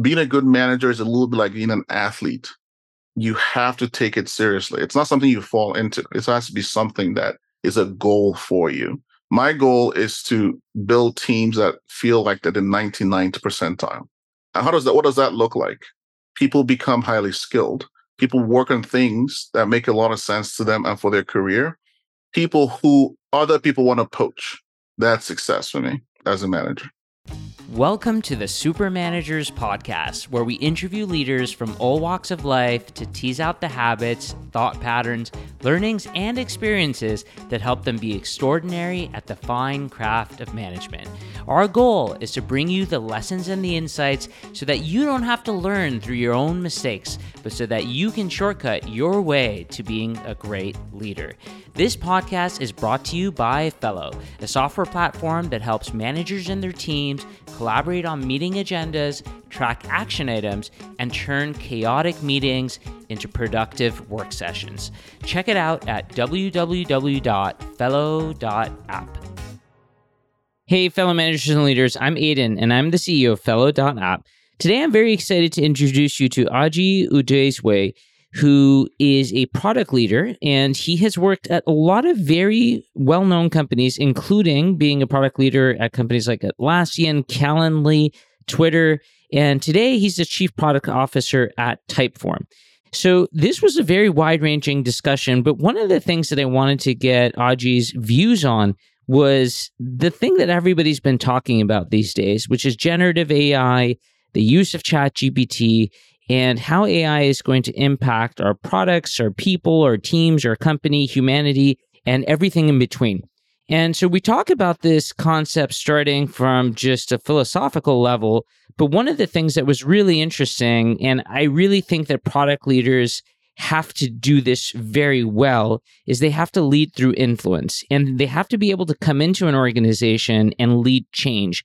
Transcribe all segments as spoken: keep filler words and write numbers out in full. being a good manager is a little bit like being an athlete. You have to take it seriously. It's not something you fall into. It has to be something that is a goal for you. My goal is to build teams that feel like they're the ninety-ninth percentile. And how does that, what does that look like? People become highly skilled. People work on things that make a lot of sense to them and for their career. People who other people want to poach. That's success for me as a manager. Welcome to the Supermanagers podcast, where we interview leaders from all walks of life to tease out the habits, thought patterns, learnings, and experiences that help them be extraordinary at the fine craft of management. Our goal is to bring you the lessons and the insights so that you don't have to learn through your own mistakes, but so that you can shortcut your way to being a great leader. This podcast is brought to you by Fellow, a software platform that helps managers and their teams collaborate on meeting agendas, track action items, and turn chaotic meetings into productive work sessions. Check it out at w w w dot fellow dot app. Hey, fellow managers and leaders, I'm Aiden, and I'm the C E O of fellow dot app. Today, I'm very excited to introduce you to Oji Udezue, who is a product leader, and he has worked at a lot of very well-known companies, including being a product leader at companies like Atlassian, Calendly, Twitter, and today he's the Chief Product Officer at Typeform. So this was a very wide-ranging discussion, but one of the things that I wanted to get Oji's views on was the thing that everybody's been talking about these days, which is generative A I, the use of ChatGPT, and how A I is going to impact our products, our people, our teams, our company, humanity, and everything in between. And so we talk about this concept starting from just a philosophical level, but one of the things that was really interesting, and I really think that product leaders have to do this very well, is they have to lead through influence, and they have to be able to come into an organization and lead change.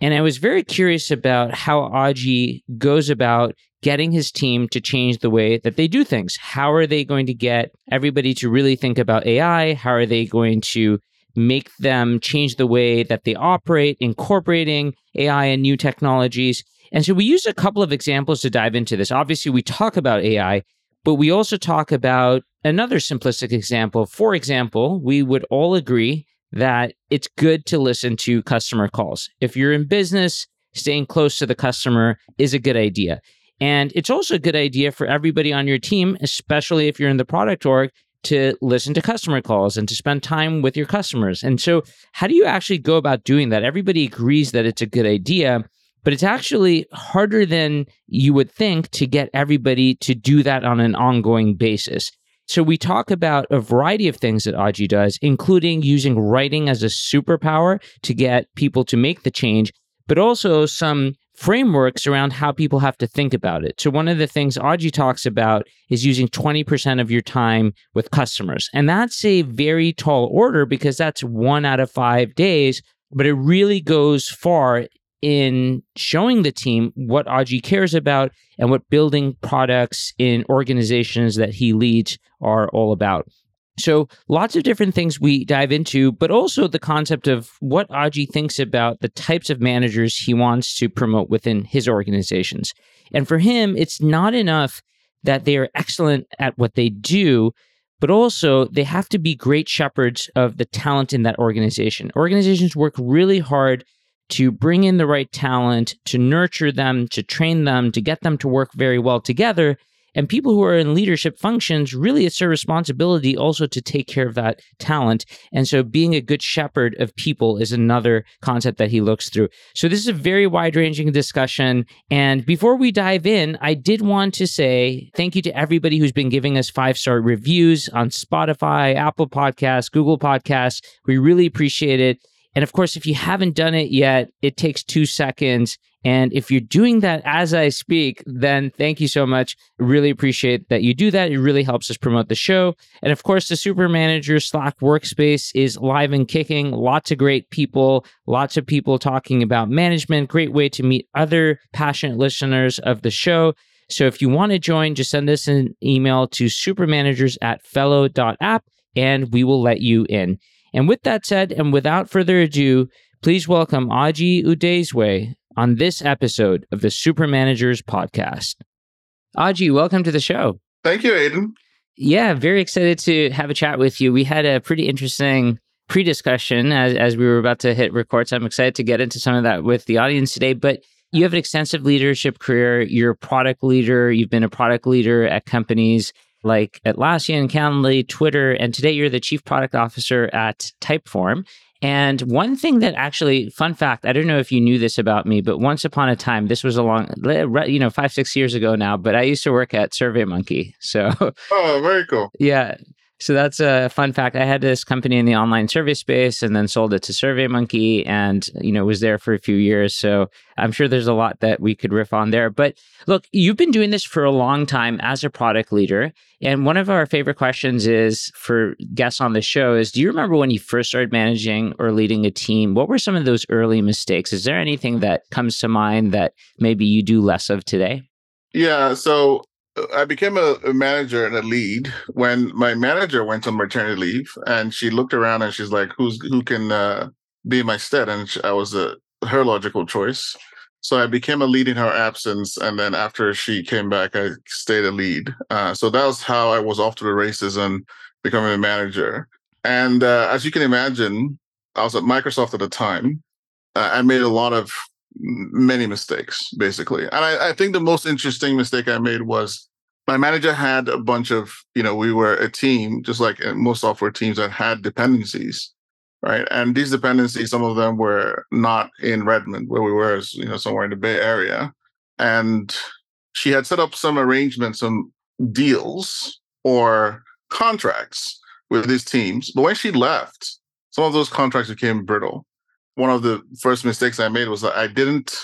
And I was very curious about how Oji goes about getting his team to change the way that they do things. How are they going to get everybody to really think about A I? How are they going to make them change the way that they operate, incorporating A I and new technologies? And so we use a couple of examples to dive into this. Obviously, we talk about A I, but we also talk about another simplistic example. For example, we would all agree that it's good to listen to customer calls. If you're in business, staying close to the customer is a good idea. And it's also a good idea for everybody on your team, especially if you're in the product org, to listen to customer calls and to spend time with your customers. And so how do you actually go about doing that? Everybody agrees that it's a good idea, but it's actually harder than you would think to get everybody to do that on an ongoing basis. So we talk about a variety of things that Oji does, including using writing as a superpower to get people to make the change, but also some frameworks around how people have to think about it. So one of the things Oji talks about is using twenty percent of your time with customers. And that's a very tall order because that's one out of five days, but it really goes far in showing the team what Oji cares about and what building products in organizations that he leads are all about. So lots of different things we dive into, but also the concept of what Oji thinks about the types of managers he wants to promote within his organizations. And for him, it's not enough that they are excellent at what they do, but also they have to be great shepherds of the talent in that organization. Organizations work really hard to bring in the right talent, to nurture them, to train them, to get them to work very well together. And people who are in leadership functions, really it's their responsibility also to take care of that talent. And so being a good shepherd of people is another concept that he looks through. So this is a very wide-ranging discussion. And before we dive in, I did want to say thank you to everybody who's been giving us five-star reviews on Spotify, Apple Podcasts, Google Podcasts. We really appreciate it. And of course, if you haven't done it yet, it takes two seconds. And if you're doing that as I speak, then thank you so much. Really appreciate that you do that. It really helps us promote the show. And of course, the Supermanager Slack workspace is live and kicking. Lots of great people, lots of people talking about management. Great way to meet other passionate listeners of the show. So if you want to join, just send us an email to supermanagers at fellow dot app and we will let you in. And with that said, and without further ado, please welcome Oji Udezue, on this episode of the Supermanagers podcast. Oji, welcome to the show. Thank you, Aiden. Yeah, very excited to have a chat with you. We had a pretty interesting pre-discussion as, as we were about to hit record, so I'm excited to get into some of that with the audience today. But you have an extensive leadership career. You're a product leader. You've been a product leader at companies like Atlassian, Calendly, Twitter, and today you're the chief product officer at Typeform. And one thing that actually, fun fact, I don't know if you knew this about me, but once upon a time, this was a long, you know, five, six years ago now, but I used to work at SurveyMonkey. So, oh, very cool. Yeah. So that's a fun fact. I had this company in the online survey space and then sold it to SurveyMonkey and, you know, was there for a few years. So I'm sure there's a lot that we could riff on there. But look, you've been doing this for a long time as a product leader. And one of our favorite questions is for guests on the show is, do you remember when you first started managing or leading a team? What were some of those early mistakes? Is there anything that comes to mind that maybe you do less of today? Yeah. So I became a manager and a lead when my manager went on maternity leave, and she looked around and she's like, "Who's who can uh, be in my stead?" And I was a, her logical choice. So I became a lead in her absence, and then after she came back, I stayed a lead. Uh, so that was how I was off to the races and becoming a manager. And uh, as you can imagine, I was at Microsoft at the time. Uh, I made a lot of many mistakes, basically. And I, I think the most interesting mistake I made was my manager had a bunch of, you know, we were a team, just like most software teams, that had dependencies, right? And these dependencies, some of them were not in Redmond, where we were, you know, somewhere in the Bay Area. And she had set up some arrangements, some deals or contracts with these teams. But when she left, some of those contracts became brittle. One of the first mistakes I made was that I didn't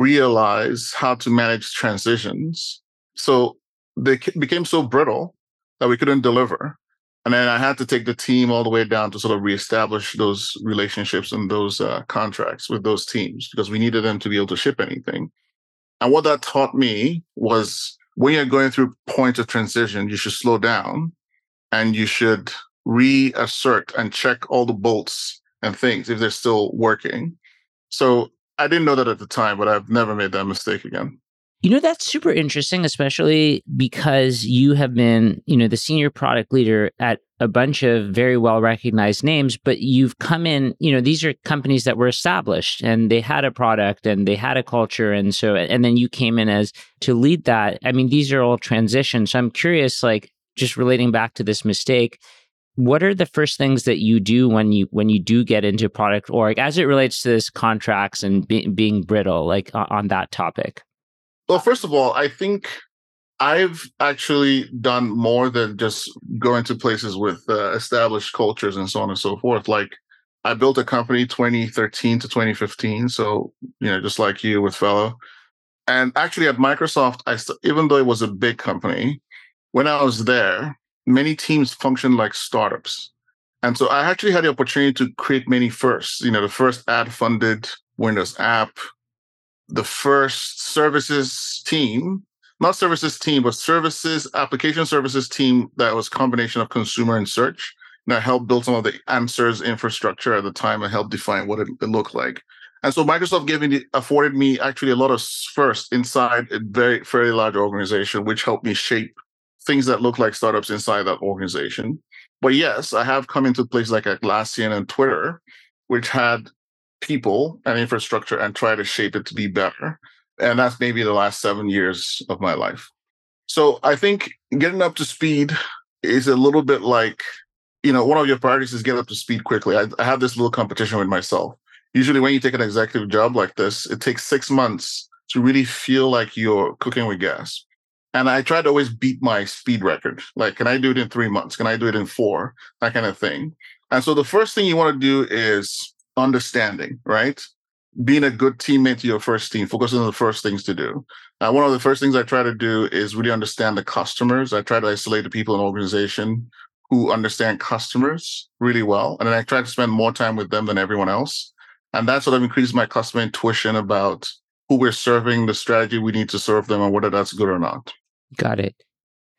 realize how to manage transitions. So they became so brittle that we couldn't deliver. And then I had to take the team all the way down to sort of reestablish those relationships and those uh, contracts with those teams, because we needed them to be able to ship anything. And what that taught me was when you're going through points of transition, you should slow down and you should reassert and check all the bolts and things if they're still working. So I didn't know that at the time, but I've never made that mistake again. You know, that's super interesting, especially because you have been, you know, the senior product leader at a bunch of very well-recognized names, but you've come in, you know, these are companies that were established and they had a product and they had a culture. And so, and then you came in as to lead that. I mean, these are all transitions. So I'm curious, like just relating back to this mistake, what are the first things that you do when you when you do get into product org as it relates to this contracts and be, being brittle, like on that topic? Well, first of all, I think I've actually done more than just going to places with uh, established cultures and so on and so forth. Like I built a company twenty thirteen to twenty fifteen. So, you know, just like you with Fellow. And actually at Microsoft, I st- even though it was a big company, when I was there, many teams function like startups. And so I actually had the opportunity to create many firsts, you know, the first ad-funded Windows app, the first services team, not services team, but services, application services team that was a combination of consumer and search. And I helped build some of the answers infrastructure at the time and helped define what it, it looked like. And so Microsoft gave me the, afforded me actually a lot of firsts inside a very, fairly large organization, which helped me shape things that look like startups inside that organization. But yes, I have come into places like Atlassian and Twitter, which had people and infrastructure and try to shape it to be better. And that's maybe the last seven years of my life. So I think getting up to speed is a little bit like, you know, one of your priorities is get up to speed quickly. I, I have this little competition with myself. Usually when you take an executive job like this, it takes six months to really feel like you're cooking with gas. And I try to always beat my speed record. Like, can I do it in three months? Can I do it in four? That kind of thing. And so the first thing you want to do is understanding, right? Being a good teammate to your first team, focusing on the first things to do. Uh, one of the first things I try to do is really understand the customers. I try to isolate the people in an organization who understand customers really well. And then I try to spend more time with them than everyone else. And that sort of increases my customer intuition about who we're serving, the strategy we need to serve them, and whether that's good or not. Got it.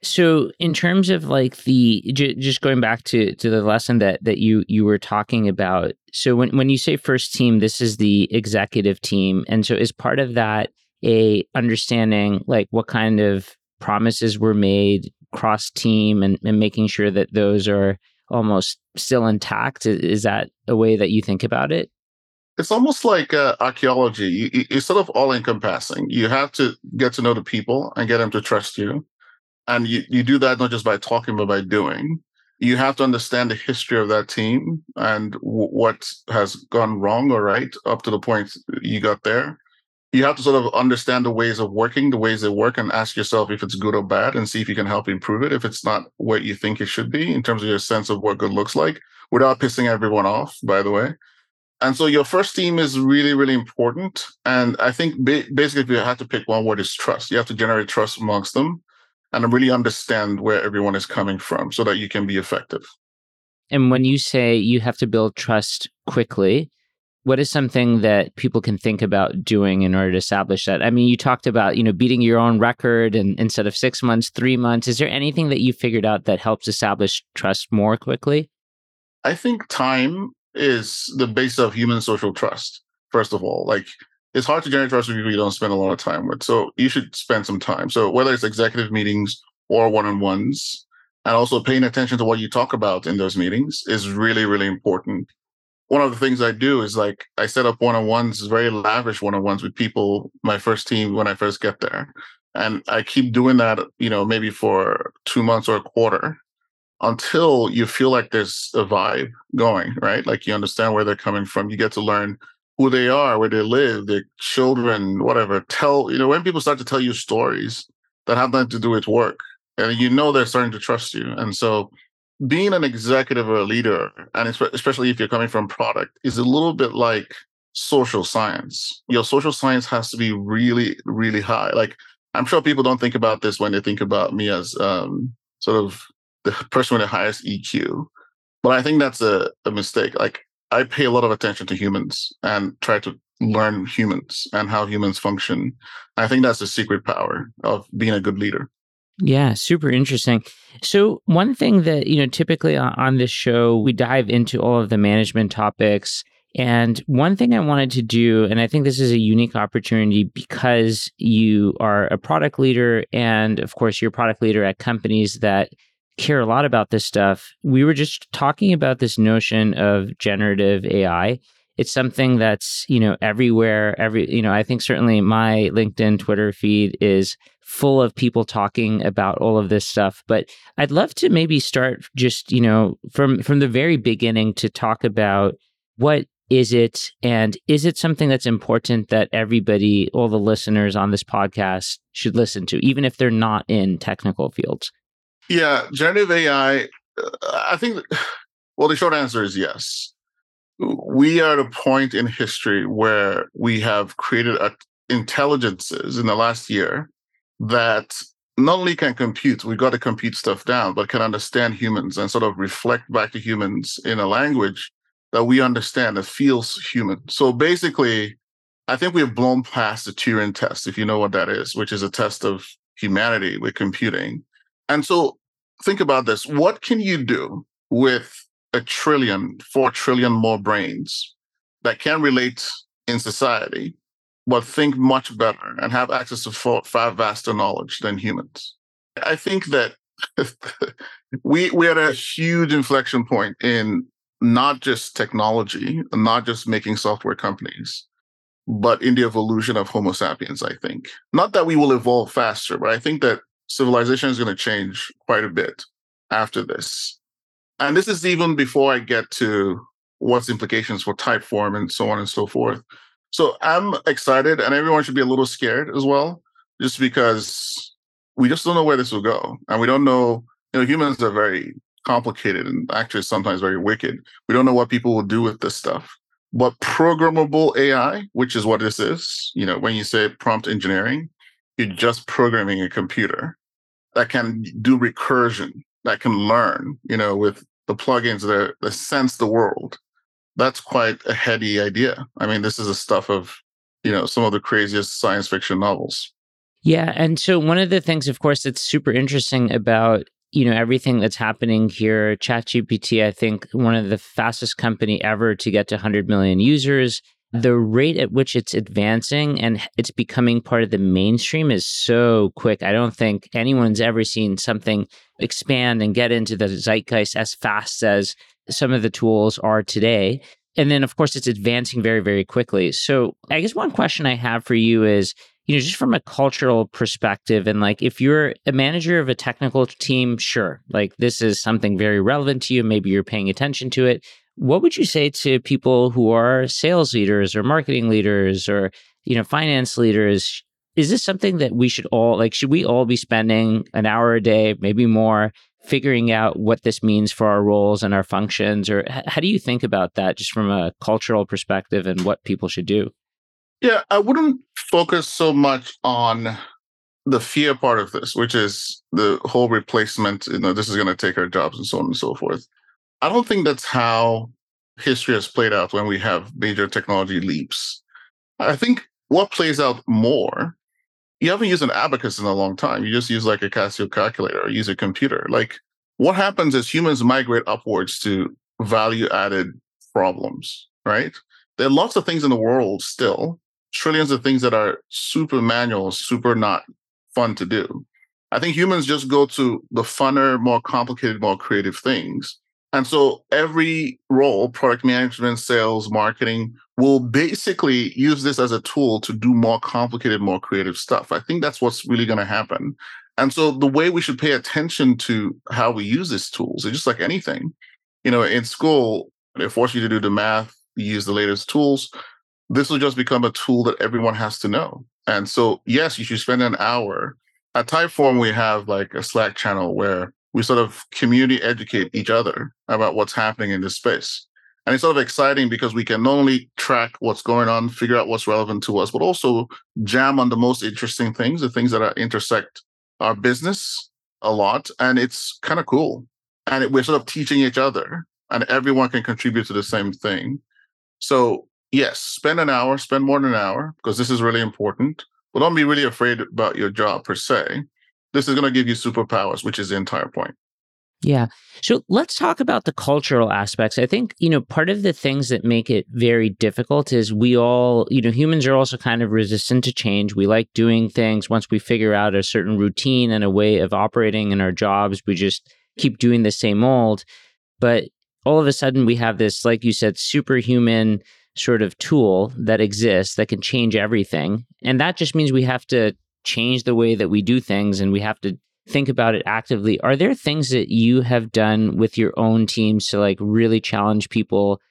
So in terms of like the, j- just going back to, to the lesson that, that you, you were talking about. So when, when you say first team, this is the executive team. And so is part of that a understanding like what kind of promises were made cross team and, and making sure that those are almost still intact? Is that a way that you think about it? It's almost like uh, archaeology. You, you, it's sort of all encompassing. You have to get to know the people and get them to trust you. And you, you do that not just by talking, but by doing. You have to understand the history of that team and w- what has gone wrong or right up to the point you got there. You have to sort of understand the ways of working, the ways they work, and ask yourself if it's good or bad and see if you can help improve it, if it's not what you think it should be in terms of your sense of what good looks like, without pissing everyone off, by the way. And so your first team is really, really important. And I think ba- basically if you had to pick one word, it's trust. You have to generate trust amongst them and really understand where everyone is coming from so that you can be effective. And when you say you have to build trust quickly, what is something that people can think about doing in order to establish that? I mean, you talked about, you know, beating your own record and instead of six months, three months. Is there anything that you figured out that helps establish trust more quickly? I think time is the base of human social trust, first of all. Like, it's hard to generate trust with people you don't spend a lot of time with. So you should spend some time. So whether it's executive meetings or one-on-ones, and also paying attention to what you talk about in those meetings is really, really important. One of the things I do is like I set up one-on-ones, very lavish one-on-ones with people, my first team, when I first get there. And I keep doing that, you know, maybe for two months or a quarter until you feel like there's a vibe going, right? Like you understand where they're coming from. You get to learn who they are, where they live, their children, whatever. Tell, you know, when people start to tell you stories that have nothing to do with work, and you know they're starting to trust you. And so being an executive or a leader, and especially if you're coming from product, is a little bit like social science. Your social science has to be really, really high. Like, I'm sure people don't think about this when they think about me as um, sort of the person with the highest E Q. But I think that's a, a mistake. Like, I pay a lot of attention to humans and try to learn humans and how humans function. I think that's the secret power of being a good leader. Yeah, super interesting. So one thing that, you know, typically on this show, we dive into all of the management topics. And one thing I wanted to do, and I think this is a unique opportunity because you are a product leader, and of course, you're a product leader at companies that care a lot about this stuff. We were just talking about this notion of generative A I. It's something that's, you know, everywhere, every, you know, I think certainly my LinkedIn, Twitter feed is full of people talking about all of this stuff. But I'd love to maybe start just, you know, from, from the very beginning to talk about what is it, and is it something that's important that everybody, all the listeners on this podcast should listen to, even if they're not in technical fields? Yeah, generative A I, I think, well, the short answer is yes. We are at a point in history where we have created a, intelligences in the last year that not only can compute, we've got to compute stuff down, but can understand humans and sort of reflect back to humans in a language that we understand that feels human. So basically, I think we've blown past the Turing test, if you know what that is, which is a test of humanity with computing. And so think about this. What can you do with a trillion, four trillion more brains that can relate in society, but think much better and have access to four, five vaster knowledge than humans? I think that we we're at a huge inflection point in not just technology, not just making software companies, but in the evolution of Homo sapiens, I think. Not that we will evolve faster, but I think that civilization is going to change quite a bit after this. And this is even before I get to what's implications for Typeform and so on and so forth. So I'm excited, and everyone should be a little scared as well, just because we just don't know where this will go. And we don't know, you know, humans are very complicated and actually sometimes very wicked. We don't know what people will do with this stuff. But programmable A I, which is what this is, you know, when you say prompt engineering, you're just programming a computer that can do recursion, that can learn, you know, with the plugins that, that sense the world. That's quite a heady idea. I mean, this is the stuff of, you know, some of the craziest science fiction novels. Yeah. And so one of the things, of course, that's super interesting about, you know, everything that's happening here, ChatGPT, I think one of the fastest company ever to get to one hundred million users. The rate at which it's advancing and it's becoming part of the mainstream is so quick. I don't think anyone's ever seen something expand and get into the zeitgeist as fast as some of the tools are today. And then, of course, it's advancing very, very quickly. So I guess one question I have for you is, you know, just from a cultural perspective, and like if you're a manager of a technical team, sure, like this is something very relevant to you. Maybe you're paying attention to it. What would you say to people who are sales leaders or marketing leaders or, you know, finance leaders? Is this something that we should all, like, should we all be spending an hour a day, maybe more, figuring out what this means for our roles and our functions? Or h- how do you think about that just from a cultural perspective and what people should do? Yeah, I wouldn't focus so much on the fear part of this, which is the whole replacement, you know, this is going to take our jobs and so on and so forth. I don't think that's how history has played out when we have major technology leaps. I think what plays out more, you haven't used an abacus in a long time. You just use like a Casio calculator or use a computer. Like what happens is humans migrate upwards to value-added problems, right? There are lots of things in the world still, trillions of things that are super manual, super not fun to do. I think humans just go to the funner, more complicated, more creative things. And so every role, product management, sales, marketing, will basically use this as a tool to do more complicated, more creative stuff. I think that's what's really going to happen. And so the way we should pay attention to how we use these tools, it's just like anything. You know, in school, they force you to do the math, use the latest tools. This will just become a tool that everyone has to know. And so, yes, you should spend an hour. At Typeform, we have like a Slack channel where we sort of community educate each other about what's happening in this space. And it's sort of exciting because we can not only track what's going on, figure out what's relevant to us, but also jam on the most interesting things, the things that are, intersect our business a lot. And it's kind of cool. And it, we're sort of teaching each other and everyone can contribute to the same thing. So yes, spend an hour, spend more than an hour, because this is really important. But don't be really afraid about your job per se. This is going to give you superpowers, which is the entire point. Yeah. So let's talk about the cultural aspects. I think, you know, part of the things that make it very difficult is we all, you know, humans are also kind of resistant to change. We like doing things. Once we figure out a certain routine and a way of operating in our jobs, we just keep doing the same old. But all of a sudden we have this, like you said, superhuman sort of tool that exists that can change everything. And that just means we have to change the way that we do things and we have to think about it actively. Are there things that you have done with your own teams to like really challenge people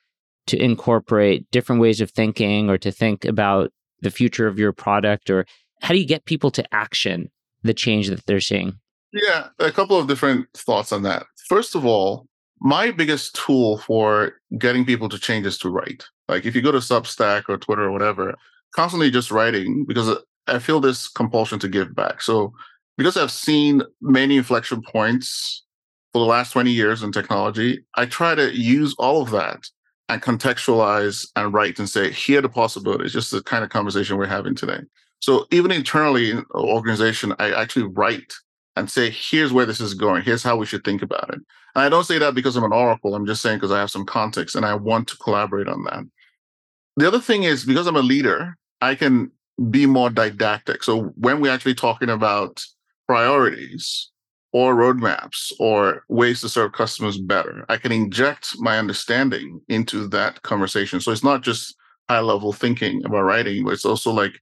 to incorporate different ways of thinking or to think about the future of your product? Or how do you get people to action the change that they're seeing? Yeah, a couple of different thoughts on that. First of all, my biggest tool for getting people to change is to write. Like if you go to Substack or Twitter or whatever, constantly just writing, because I feel this compulsion to give back. So because I've seen many inflection points for the last twenty years in technology, I try to use all of that and contextualize and write and say, here are the possibilities, just the kind of conversation we're having today. So even internally in an organization, I actually write and say, here's where this is going. Here's how we should think about it. And I don't say that because I'm an oracle. I'm just saying because I have some context and I want to collaborate on that. The other thing is because I'm a leader, I can be more didactic. So when we're actually talking about priorities or roadmaps or ways to serve customers better, I can inject my understanding into that conversation. So it's not just high-level thinking about writing, but it's also like,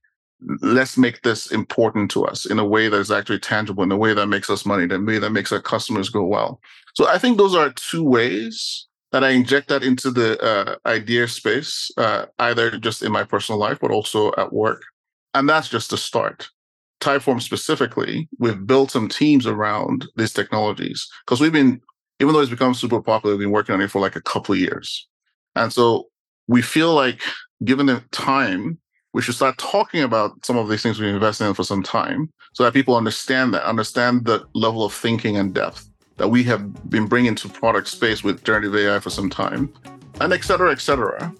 let's make this important to us in a way that is actually tangible, in a way that makes us money, in a way that makes our customers go well. So I think those are two ways that I inject that into the uh, idea space, uh, either just in my personal life, but also at work. And that's just the start. Typeform specifically, we've built some teams around these technologies because we've been, even though it's become super popular, we've been working on it for like a couple of years. And so we feel like given the time, we should start talking about some of these things we've invested in for some time so that people understand that, understand the level of thinking and depth that we have been bringing to product space with generative A I for some time, and et cetera, et cetera.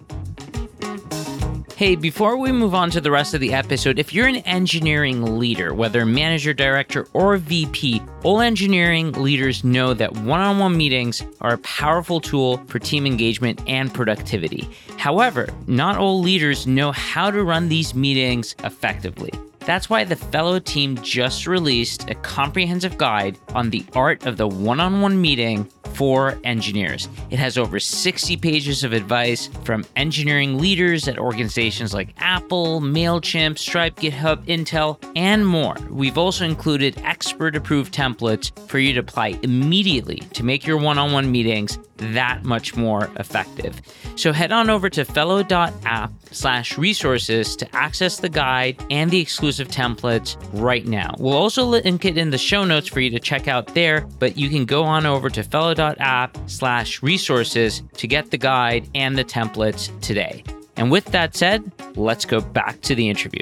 Hey, before we move on to the rest of the episode, if you're an engineering leader, whether manager, director, or V P, all engineering leaders know that one-on-one meetings are a powerful tool for team engagement and productivity. However, not all leaders know how to run these meetings effectively. That's why the Fellow team just released a comprehensive guide on the art of the one-on-one meeting for engineers. It has over sixty pages of advice from engineering leaders at organizations like Apple, MailChimp, Stripe, GitHub, Intel, and more. We've also included expert-approved templates for you to apply immediately to make your one-on-one meetings that much more effective. So head on over to fellow.app slash resources to access the guide and the exclusive templates right now. We'll also link it in the show notes for you to check out there, but you can go on over to fellow.app slash resources to get the guide and the templates today. And with that said, let's go back to the interview.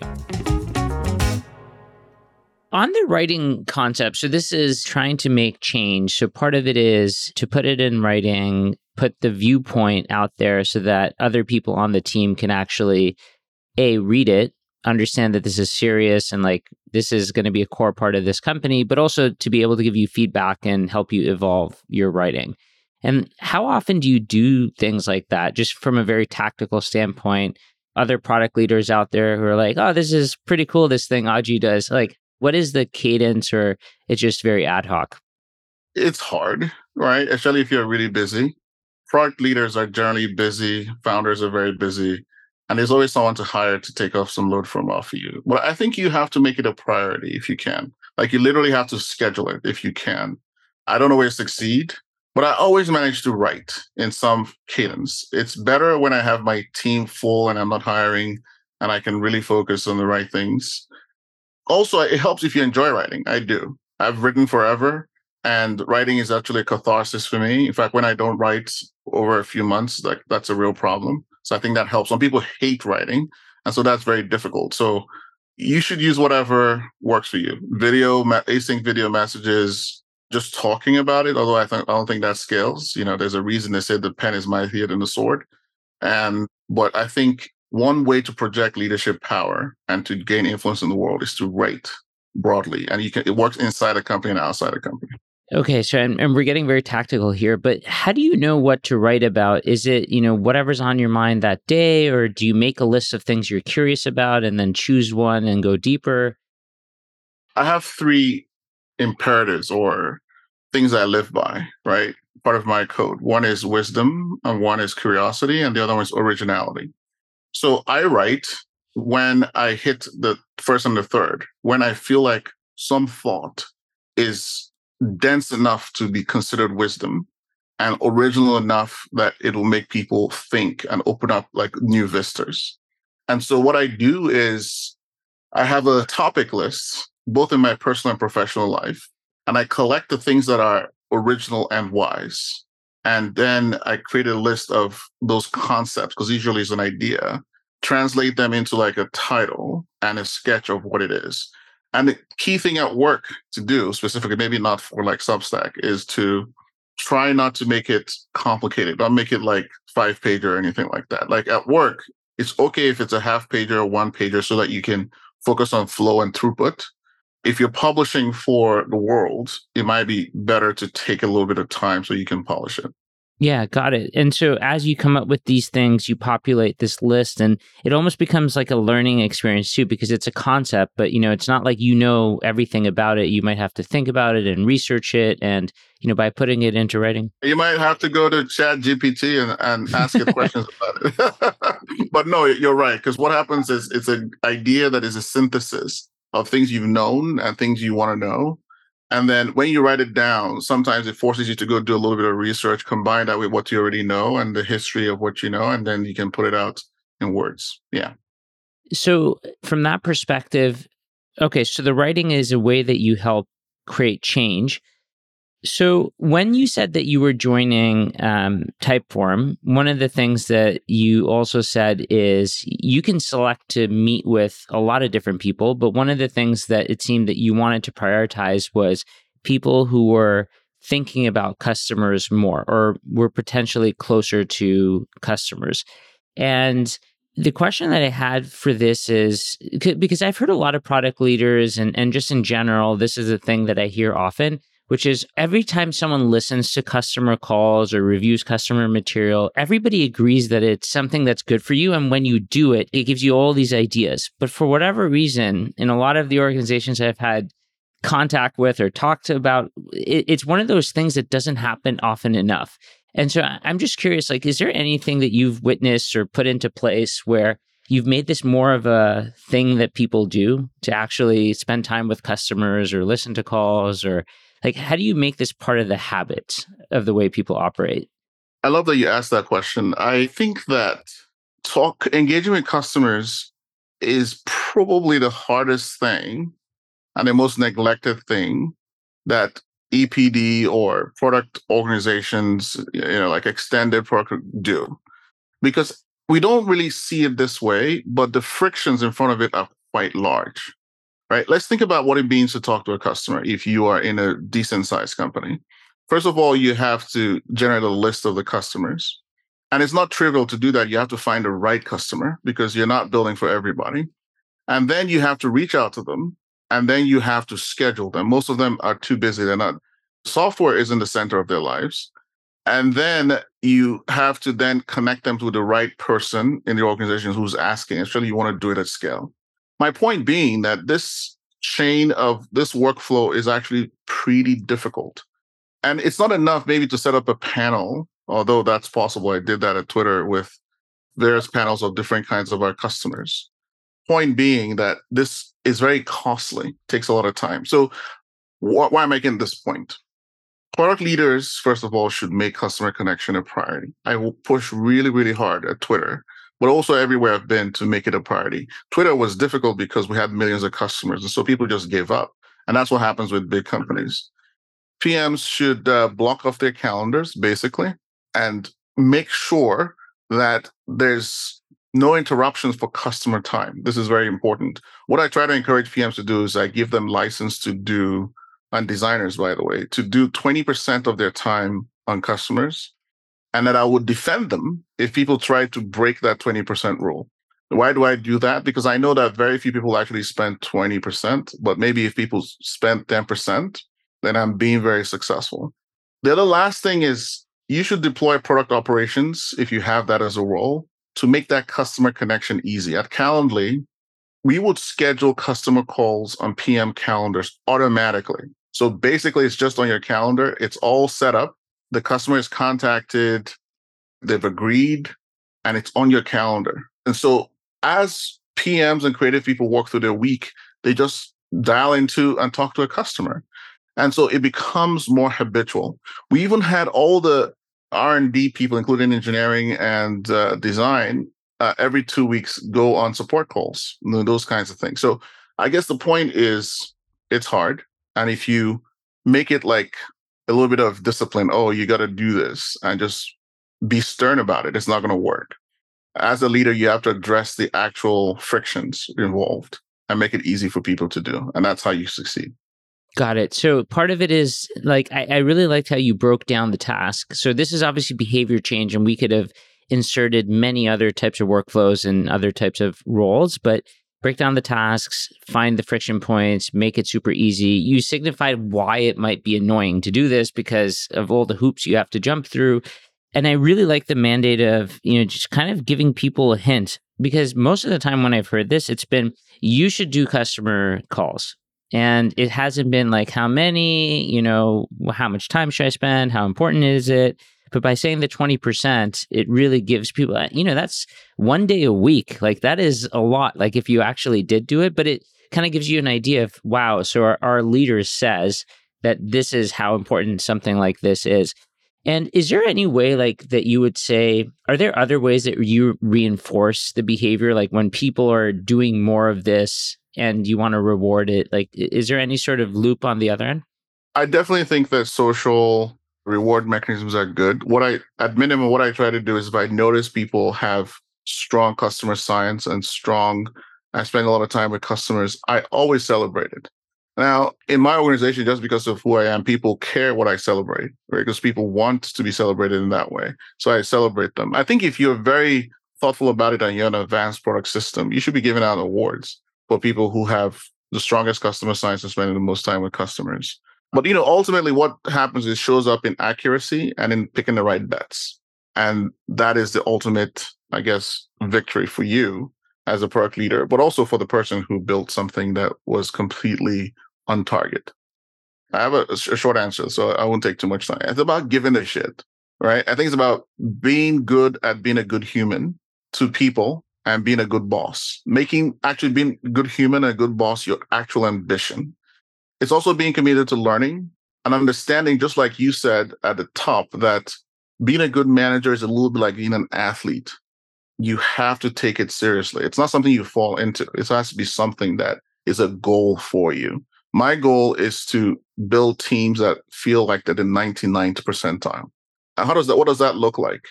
On the writing concept, so this is trying to make change. So part of it is to put it in writing, put the viewpoint out there so that other people on the team can actually, A, read it, understand that this is serious and like this is going to be a core part of this company, but also to be able to give you feedback and help you evolve your writing. And how often do you do things like that? Just from a very tactical standpoint, other product leaders out there who are like, oh, this is pretty cool, this thing Oji does. Like, what is the cadence, or it's just very ad hoc? It's hard, right? Especially if you're really busy. Product leaders are generally busy. Founders are very busy. And there's always someone to hire to take off some load from off of you. But I think you have to make it a priority if you can. Like, you literally have to schedule it if you can. I don't always succeed, but I always manage to write in some cadence. It's better when I have my team full and I'm not hiring and I can really focus on the right things. Also, it helps if you enjoy writing. I do. I've written forever, and writing is actually a catharsis for me. In fact, when I don't write over a few months, like that's a real problem. So I think that helps. Some people hate writing, and so that's very difficult. So you should use whatever works for you. Video, async video messages, just talking about it, although I, th- I don't think that scales. You know, there's a reason they say the pen is mightier than the sword. And but I think one way to project leadership power and to gain influence in the world is to write broadly. And you can, it works inside a company and outside a company. Okay, so and, and we're getting very tactical here, but how do you know what to write about? Is it, you know, whatever's on your mind that day, or do you make a list of things you're curious about and then choose one and go deeper? I have three imperatives or things I live by, right? Part of my code. One is wisdom, and one is curiosity, and the other one is originality. So I write when I hit the first and the third, when I feel like some thought is dense enough to be considered wisdom and original enough that it'll make people think and open up like new vistas. And so what I do is I have a topic list, both in my personal and professional life, and I collect the things that are original and wise. And then I create a list of those concepts, because usually it's an idea, translate them into like a title and a sketch of what it is. And the key thing at work to do, specifically, maybe not for like Substack, is to try not to make it complicated. Don't make it like five pager or anything like that. Like at work, it's okay if it's a half pager or one pager so that you can focus on flow and throughput. If you're publishing for the world, it might be better to take a little bit of time so you can polish it. Yeah, got it. And so as you come up with these things, you populate this list, and it almost becomes like a learning experience too, because it's a concept, but you know, it's not like you know everything about it. You might have to think about it and research it, and you know, by putting it into writing. You might have to go to ChatGPT and, and ask it questions about it. But no, you're right, because what happens is it's an idea that is a synthesis of things you've known and things you want to know. And then when you write it down, sometimes it forces you to go do a little bit of research, combine that with what you already know and the history of what you know, and then you can put it out in words. Yeah. So from that perspective, okay, so the writing is a way that you help create change. So when you said that you were joining um, Typeform, one of the things that you also said is you can select to meet with a lot of different people, but one of the things that it seemed that you wanted to prioritize was people who were thinking about customers more or were potentially closer to customers. And The question that I had for this is, because I've heard a lot of product leaders and, and just in general, this is a thing that I hear often, which is every time someone listens to customer calls or reviews customer material, everybody agrees that it's something that's good for you. And when you do it, it gives you all these ideas. But for whatever reason, in a lot of the organizations I've had contact with or talked about, it, it's one of those things that doesn't happen often enough. And so I'm just curious, like, is there anything that you've witnessed or put into place where you've made this more of a thing that people do to actually spend time with customers or listen to calls? Or like, how do you make this part of the habit of the way people operate? I love that you asked that question. I think that talk engaging with customers is probably the hardest thing and the most neglected thing that E P D or product organizations, you know, like extended product do. Because we don't really see it this way, but the frictions in front of it are quite large, right? Let's think about what it means to talk to a customer if you are in a decent-sized company. First of all, you have to generate a list of the customers. And it's not trivial to do that. You have to find the right customer because you're not building for everybody. And then you have to reach out to them. And then you have to schedule them. Most of them are too busy. They're not. Software is in the center of their lives. And then you have to then connect them to the right person in the organization who's asking. Especially you want to do it at scale. My point being that this chain of this workflow is actually pretty difficult. And it's not enough maybe to set up a panel, although that's possible. I did that at Twitter with various panels of different kinds of our customers. Point being that this is very costly, takes a lot of time. So wh- why am I making this point? Product leaders, first of all, should make customer connection a priority. I will push really, really hard at Twitter, but also everywhere I've been to make it a priority. Twitter was difficult because we had millions of customers, and so people just gave up. And that's what happens with big companies. P Ms should uh, block off their calendars, basically, and make sure that there's no interruptions for customer time. This is very important. What I try to encourage P Ms to do is I give them license to do, and designers, by the way, to do twenty percent of their time on customers, and that I would defend them if people try to break that twenty percent rule. Why do I do that? Because I know that very few people actually spend twenty percent, but maybe if people spend ten percent, then I'm being very successful. The other last thing is you should deploy product operations if you have that as a role, to make that customer connection easy. At Calendly, we would schedule customer calls on P M calendars automatically. So basically, it's just on your calendar. It's all set up. The customer is contacted, they've agreed, and it's on your calendar. And so as P Ms and creative people walk through their week, they just dial into and talk to a customer. And so it becomes more habitual. We even had all the R and D people, including engineering and uh, design, uh, every two weeks go on support calls, those kinds of things. So I guess the point is it's hard. And if you make it like a little bit of discipline, oh, you got to do this and just be stern about it, it's not going to work. As a leader, you have to address the actual frictions involved and make it easy for people to do. And that's how you succeed. Got it. So part of it is like, I, I really liked how you broke down the task. So this is obviously behavior change, and we could have inserted many other types of workflows and other types of roles, but break down the tasks, find the friction points, make it super easy. You signified why it might be annoying to do this because of all the hoops you have to jump through. And I really like the mandate of, you know, just kind of giving people a hint, because most of the time when I've heard this, it's been, you should do customer calls. And it hasn't been like how many, you know, how much time should I spend? How important is it? But by saying the twenty percent, it really gives people, you know, that's one day a week. Like that is a lot. Like if you actually did do it, but it kind of gives you an idea of, wow, so our, our leader says that this is how important something like this is. And is there any way like that you would say, are there other ways that you reinforce the behavior? Like when people are doing more of this, and you want to reward it, like, is there any sort of loop on the other end? I definitely think that social reward mechanisms are good. What I, at minimum, what I try to do is if I notice people have strong customer science and strong, I spend a lot of time with customers, I always celebrate it. Now, in my organization, just because of who I am, people care what I celebrate, right? Because people want to be celebrated in that way. So I celebrate them. I think if you're very thoughtful about it and you're an advanced product system, you should be giving out awards for people who have the strongest customer science and spending the most time with customers. But, you know, ultimately what happens is shows up in accuracy and in picking the right bets. And that is the ultimate, I guess, victory for you as a product leader, but also for the person who built something that was completely on target. I have a, a short answer, so I won't take too much time. It's about giving a shit, right? I think it's about being good at being a good human to people and being a good boss. Making, actually being a good human and a good boss, your actual ambition. It's also being committed to learning and understanding, just like you said at the top, that being a good manager is a little bit like being an athlete. You have to take it seriously. It's not something you fall into. It has to be something that is a goal for you. My goal is to build teams that feel like they're the ninety-ninth percentile. And how does that, what does that look like?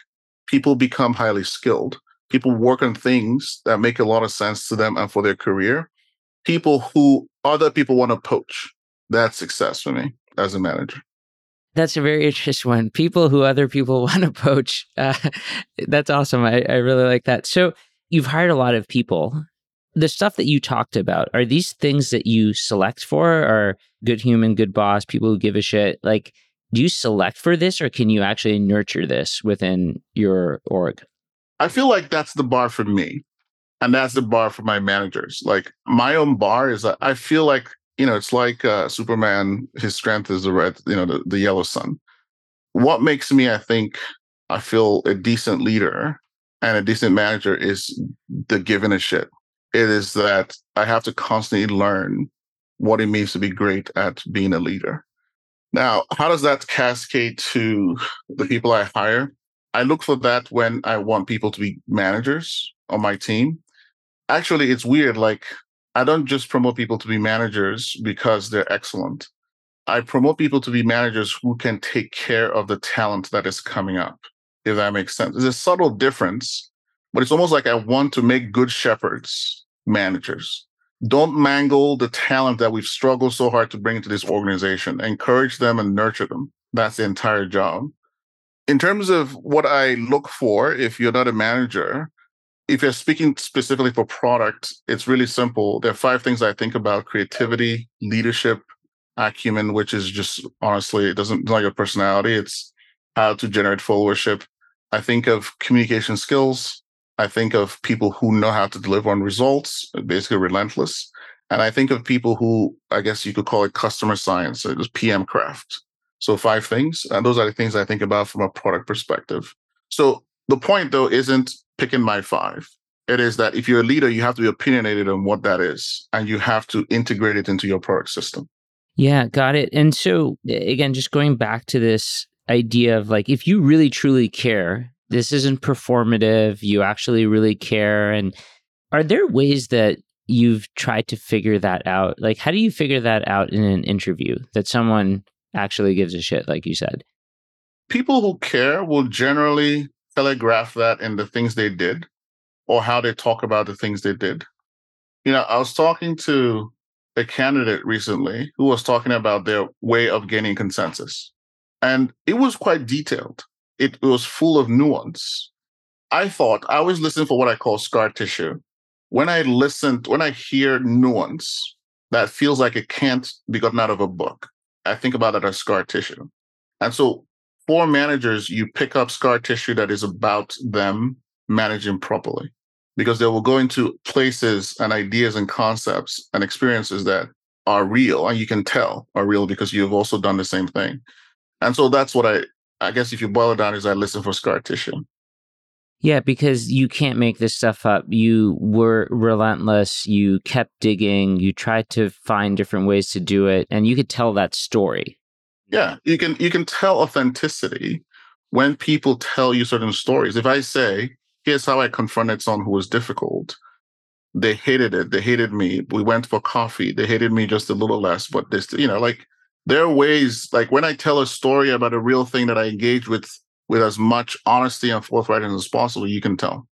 People become highly skilled. People work on things that make a lot of sense to them and for their career. People who other people want to poach. That's success for me as a manager. That's a very interesting one. People who other people want to poach. Uh, that's awesome. I, I really like that. So you've hired a lot of people. The stuff that you talked about, are these things that you select for? Are good human, good boss, people who give a shit? Like, do you select for this or can you actually nurture this within your org? I feel like that's the bar for me. And that's the bar for my managers. Like, my own bar is that I feel like, you know, it's like uh, Superman, his strength is the red, you know, the, the yellow sun. What makes me, I think, I feel a decent leader and a decent manager is the giving a shit. It is that I have to constantly learn what it means to be great at being a leader. Now, how does that cascade to the people I hire? I look for that when I want people to be managers on my team. Actually, it's weird. Like, I don't just promote people to be managers because they're excellent. I promote people to be managers who can take care of the talent that is coming up, if that makes sense. There's a subtle difference, but it's almost like I want to make good shepherds managers. Don't mangle the talent that we've struggled so hard to bring into this organization. Encourage them and nurture them. That's the entire job. In terms of what I look for, if you're not a manager, if you're speaking specifically for product, it's really simple. There are five things I think about: creativity, leadership, acumen, which is just, honestly, it doesn't, it's not your personality. It's how to generate followership. I think of communication skills. I think of people who know how to deliver on results, basically relentless. And I think of people who, I guess you could call it customer science, so just P M craft. So five things. And those are the things I think about from a product perspective. So the point, though, isn't picking my five. It is that if you're a leader, you have to be opinionated on what that is, and you have to integrate it into your product system. Yeah, got it. And so, again, just going back to this idea of, like, if you really, truly care, this isn't performative, you actually really care. And are there ways that you've tried to figure that out? Like, how do you figure that out in an interview, that someone actually gives a shit, like you said? People who care will generally telegraph that in the things they did or how they talk about the things they did. You know, I was talking to a candidate recently who was talking about their way of gaining consensus. And it was quite detailed. It was full of nuance. I thought, I always listen for what I call scar tissue. When I listen, when I hear nuance that feels like it can't be gotten out of a book, I think about that as scar tissue. And so, for managers, you pick up scar tissue that is about them managing properly, because they will go into places and ideas and concepts and experiences that are real, and you can tell are real because you've also done the same thing. And so that's what I, I guess if you boil it down, is I listen for scar tissue. Yeah, because you can't make this stuff up. You were relentless. You kept digging. You tried to find different ways to do it. And you could tell that story. Yeah, you can you can tell authenticity when people tell you certain stories. If I say, here's how I confronted someone who was difficult, they hated it, they hated me, we went for coffee, they hated me just a little less, but this, you know, like, there are ways, like, when I tell a story about a real thing that I engage with with as much honesty and forthrightness as possible, you can tell.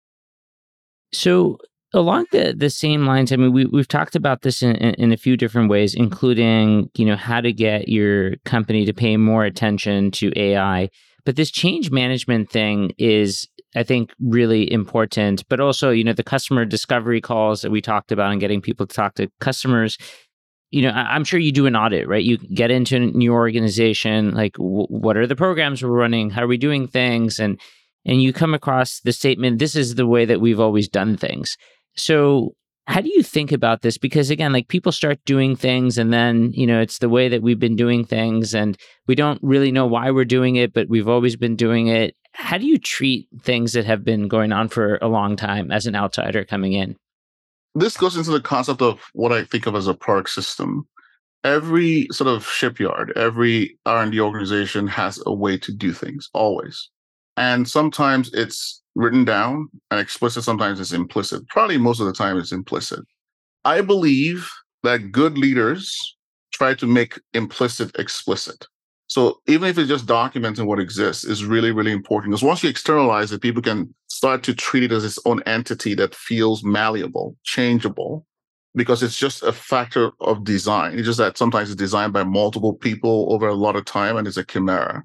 So along the, the same lines, I mean, we, we've talked about this in, in, in a few different ways, including, you know, how to get your company to pay more attention to A I. But this change management thing is I think, really important. But also, you know, the customer discovery calls that we talked about and getting people to talk to customers. You know, I'm sure you do an audit, right? You get into a new organization, like w- what are the programs we're running? How are we doing things? And and you come across the statement, this is the way that we've always done things. So how do you think about this? Because again, like people start doing things and then, you know, it's the way that we've been doing things and we don't really know why we're doing it, but we've always been doing it. How do you treat things that have been going on for a long time as an outsider coming in? This goes into the concept of what I think of as a product system. Every sort of shipyard, every R and D organization has a way to do things, always. And sometimes it's written down and explicit, sometimes it's implicit. Probably most of the time it's implicit. I believe that good leaders try to make implicit explicit. So even if it's just documenting what exists is really, really important. Because once you externalize it, people can start to treat it as its own entity that feels malleable, changeable, because it's just a factor of design. It's just that sometimes it's designed by multiple people over a lot of time and it's a chimera.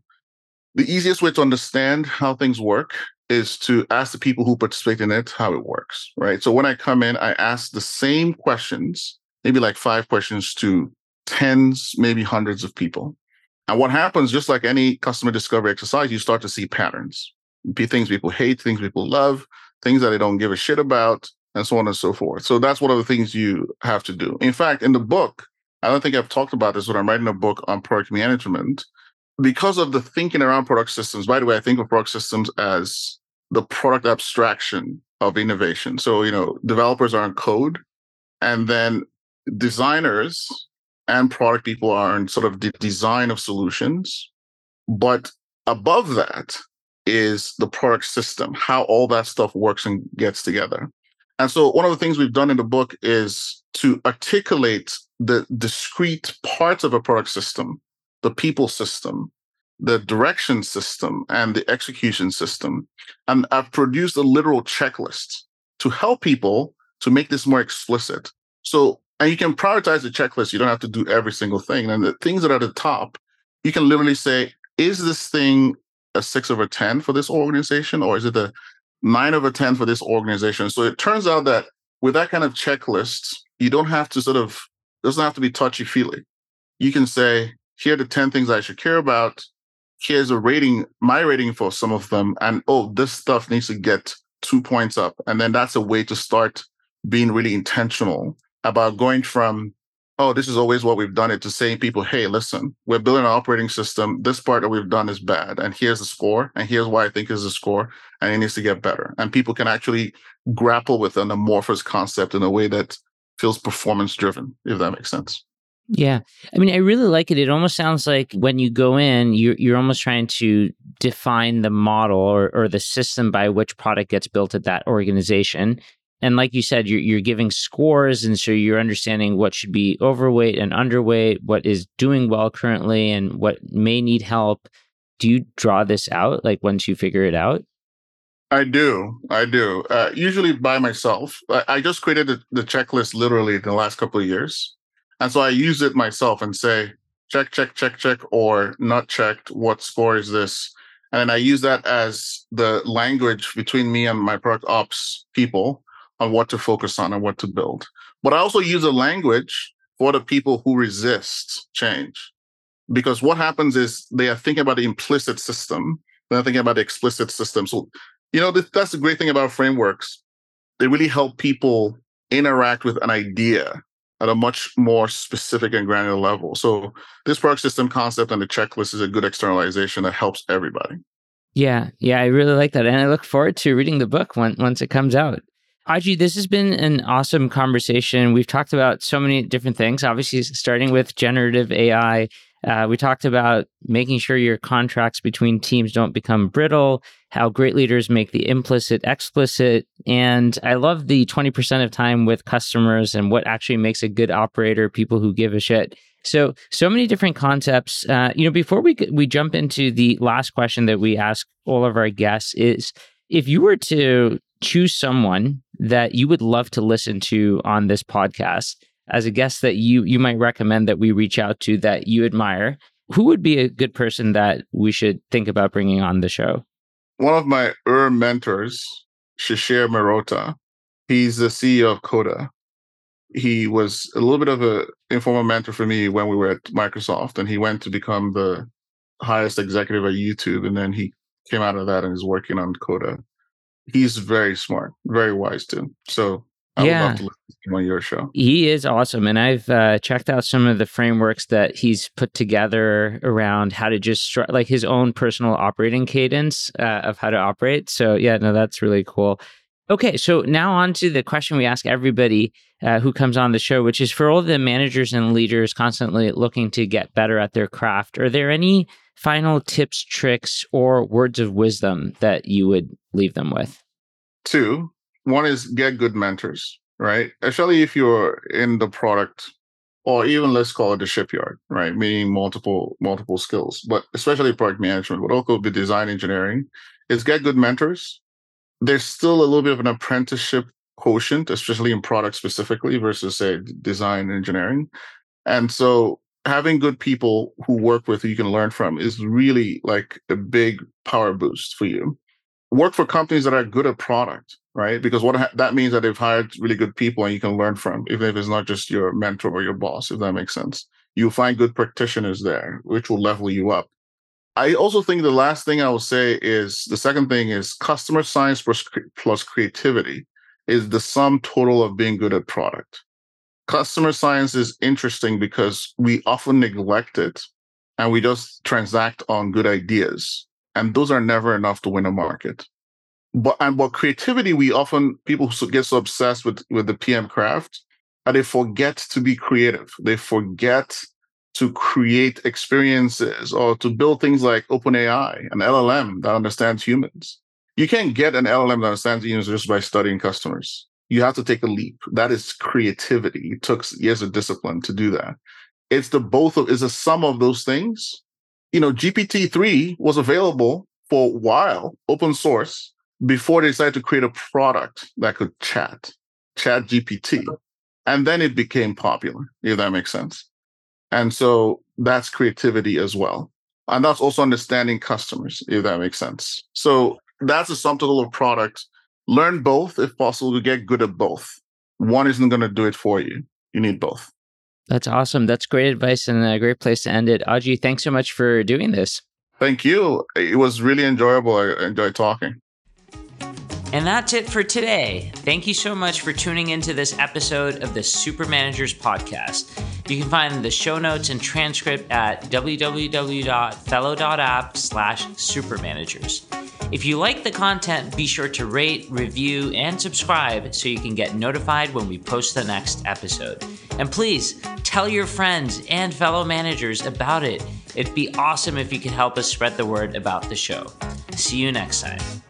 The easiest way to understand how things work is to ask the people who participate in it how it works, right? So when I come in, I ask the same questions, maybe like five questions to tens, maybe hundreds of people. And what happens, just like any customer discovery exercise, you start to see patterns, things people hate, things people love, things that they don't give a shit about, and so on and so forth. So that's one of the things you have to do. In fact, in the book, I don't think I've talked about this when I'm writing a book on product management, because of the thinking around product systems. By the way, I think of product systems as the product abstraction of innovation. So, you know, developers are in code, and then designers and product people are in sort of the design of solutions. But above that is the product system, how all that stuff works and gets together. And so one of the things we've done in the book is to articulate the discrete parts of a product system, the people system, the direction system, and the execution system. And I've produced a literal checklist to help people to make this more explicit. So And you can prioritize the checklist. You don't have to do every single thing. And the things that are at the top, you can literally say, is this thing a six over ten for this organization? Or is it a nine over ten for this organization? So it turns out that with that kind of checklist, you don't have to sort of, it doesn't have to be touchy-feely. You can say, here are the ten things I should care about. Here's a rating, my rating for some of them. And oh, this stuff needs to get two points up. And then that's a way to start being really intentional about going from, oh, this is always what we've done it, to saying people, hey, listen, we're building an operating system. This part that we've done is bad. And here's the score. And here's why I think is the score. And it needs to get better. And people can actually grapple with an amorphous concept in a way that feels performance driven, if that makes sense. Yeah. I mean, I really like it. It almost sounds like when you go in, you're, you're almost trying to define the model or, or the system by which product gets built at that organization. And like you said, you're, you're giving scores. And so you're understanding what should be overweight and underweight, what is doing well currently and what may need help. Do you draw this out, like once you figure it out? I do. I do. Uh, usually by myself. I, I just created the, the checklist literally in the last couple of years. And so I use it myself and say, check, check, check, check, or not checked. What score is this? And then I use that as the language between me and my product ops people on what to focus on and what to build. But I also use a language for the people who resist change. Because what happens is they are thinking about the implicit system, they're thinking about the explicit system. So, you know, th- that's the great thing about frameworks. They really help people interact with an idea at a much more specific and granular level. So this product system concept and the checklist is a good externalization that helps everybody. Yeah, yeah, I really like that. And I look forward to reading the book when, once it comes out. Oji, this has been an awesome conversation. We've talked about so many different things, obviously starting with generative A I. Uh, we talked about making sure your contracts between teams don't become brittle, how great leaders make the implicit explicit. And I love the twenty percent of time with customers and what actually makes a good operator, people who give a shit. So, so many different concepts. Uh, you know, before we we jump into the last question that we ask all of our guests is, if you were to choose someone that you would love to listen to on this podcast as a guest that you you might recommend that we reach out to that you admire, who would be a good person that we should think about bringing on the show? one of my E R mentors, Shishir Marotta, he's the C E O of Coda. He was a little bit of an informal mentor for me when we were at Microsoft, and he went to become the highest executive at YouTube. And then he came out of that and is working on Coda. He's very smart, very wise too. So I yeah. would love to listen to him on your show. He is awesome. And I've uh, checked out some of the frameworks that he's put together around how to just, stru- like his own personal operating cadence uh, of how to operate. So yeah, no, that's really cool. Okay, so now on to the question we ask everybody uh, who comes on the show, which is for all the managers and leaders constantly looking to get better at their craft, are there any final tips, tricks, or words of wisdom that you would leave them with? Two. One is get good mentors, right? Especially if you're in the product, or even let's call it the shipyard, right? Meaning multiple multiple skills, but especially product management, but also the design engineering, is get good mentors. There's still a little bit of an apprenticeship quotient, especially in product specifically versus, say, design engineering. And so having good people who work with, who you can learn from, is really like a big power boost for you. Work for companies that are good at product, right? Because what ha- that means that they've hired really good people and you can learn from, even if it's not just your mentor or your boss, if that makes sense. You'll find good practitioners there, which will level you up. I also think the last thing I will say is, the second thing is customer science plus, plus creativity is the sum total of being good at product. Customer science is interesting because we often neglect it and we just transact on good ideas. And those are never enough to win a market. But and but creativity, we often, people get so obsessed with, with the P M craft that they forget to be creative. They forget to create experiences or to build things like OpenAI, an L L M that understands humans. You can't get an L L M that understands humans just by studying customers. You have to take a leap. That is creativity. It took years of discipline to do that. It's the both of, it's a sum of those things. You know, G P T three was available for a while, open source, before they decided to create a product that could chat, ChatGPT. And then it became popular, if that makes sense. And so that's creativity as well. And that's also understanding customers, if that makes sense. So that's a sum total of product. Learn both if possible, to get good at both. One isn't going to do it for you. You need both. That's awesome. That's great advice and a great place to end it. Oji, thanks so much for doing this. Thank you. It was really enjoyable. I enjoyed talking. And that's it for today. Thank you so much for tuning into this episode of the Supermanagers podcast. You can find the show notes and transcript at w w w dot fellow dot app slash supermanagers. If you like the content, be sure to rate, review, and subscribe so you can get notified when we post the next episode. And please tell your friends and fellow managers about it. It'd be awesome if you could help us spread the word about the show. See you next time.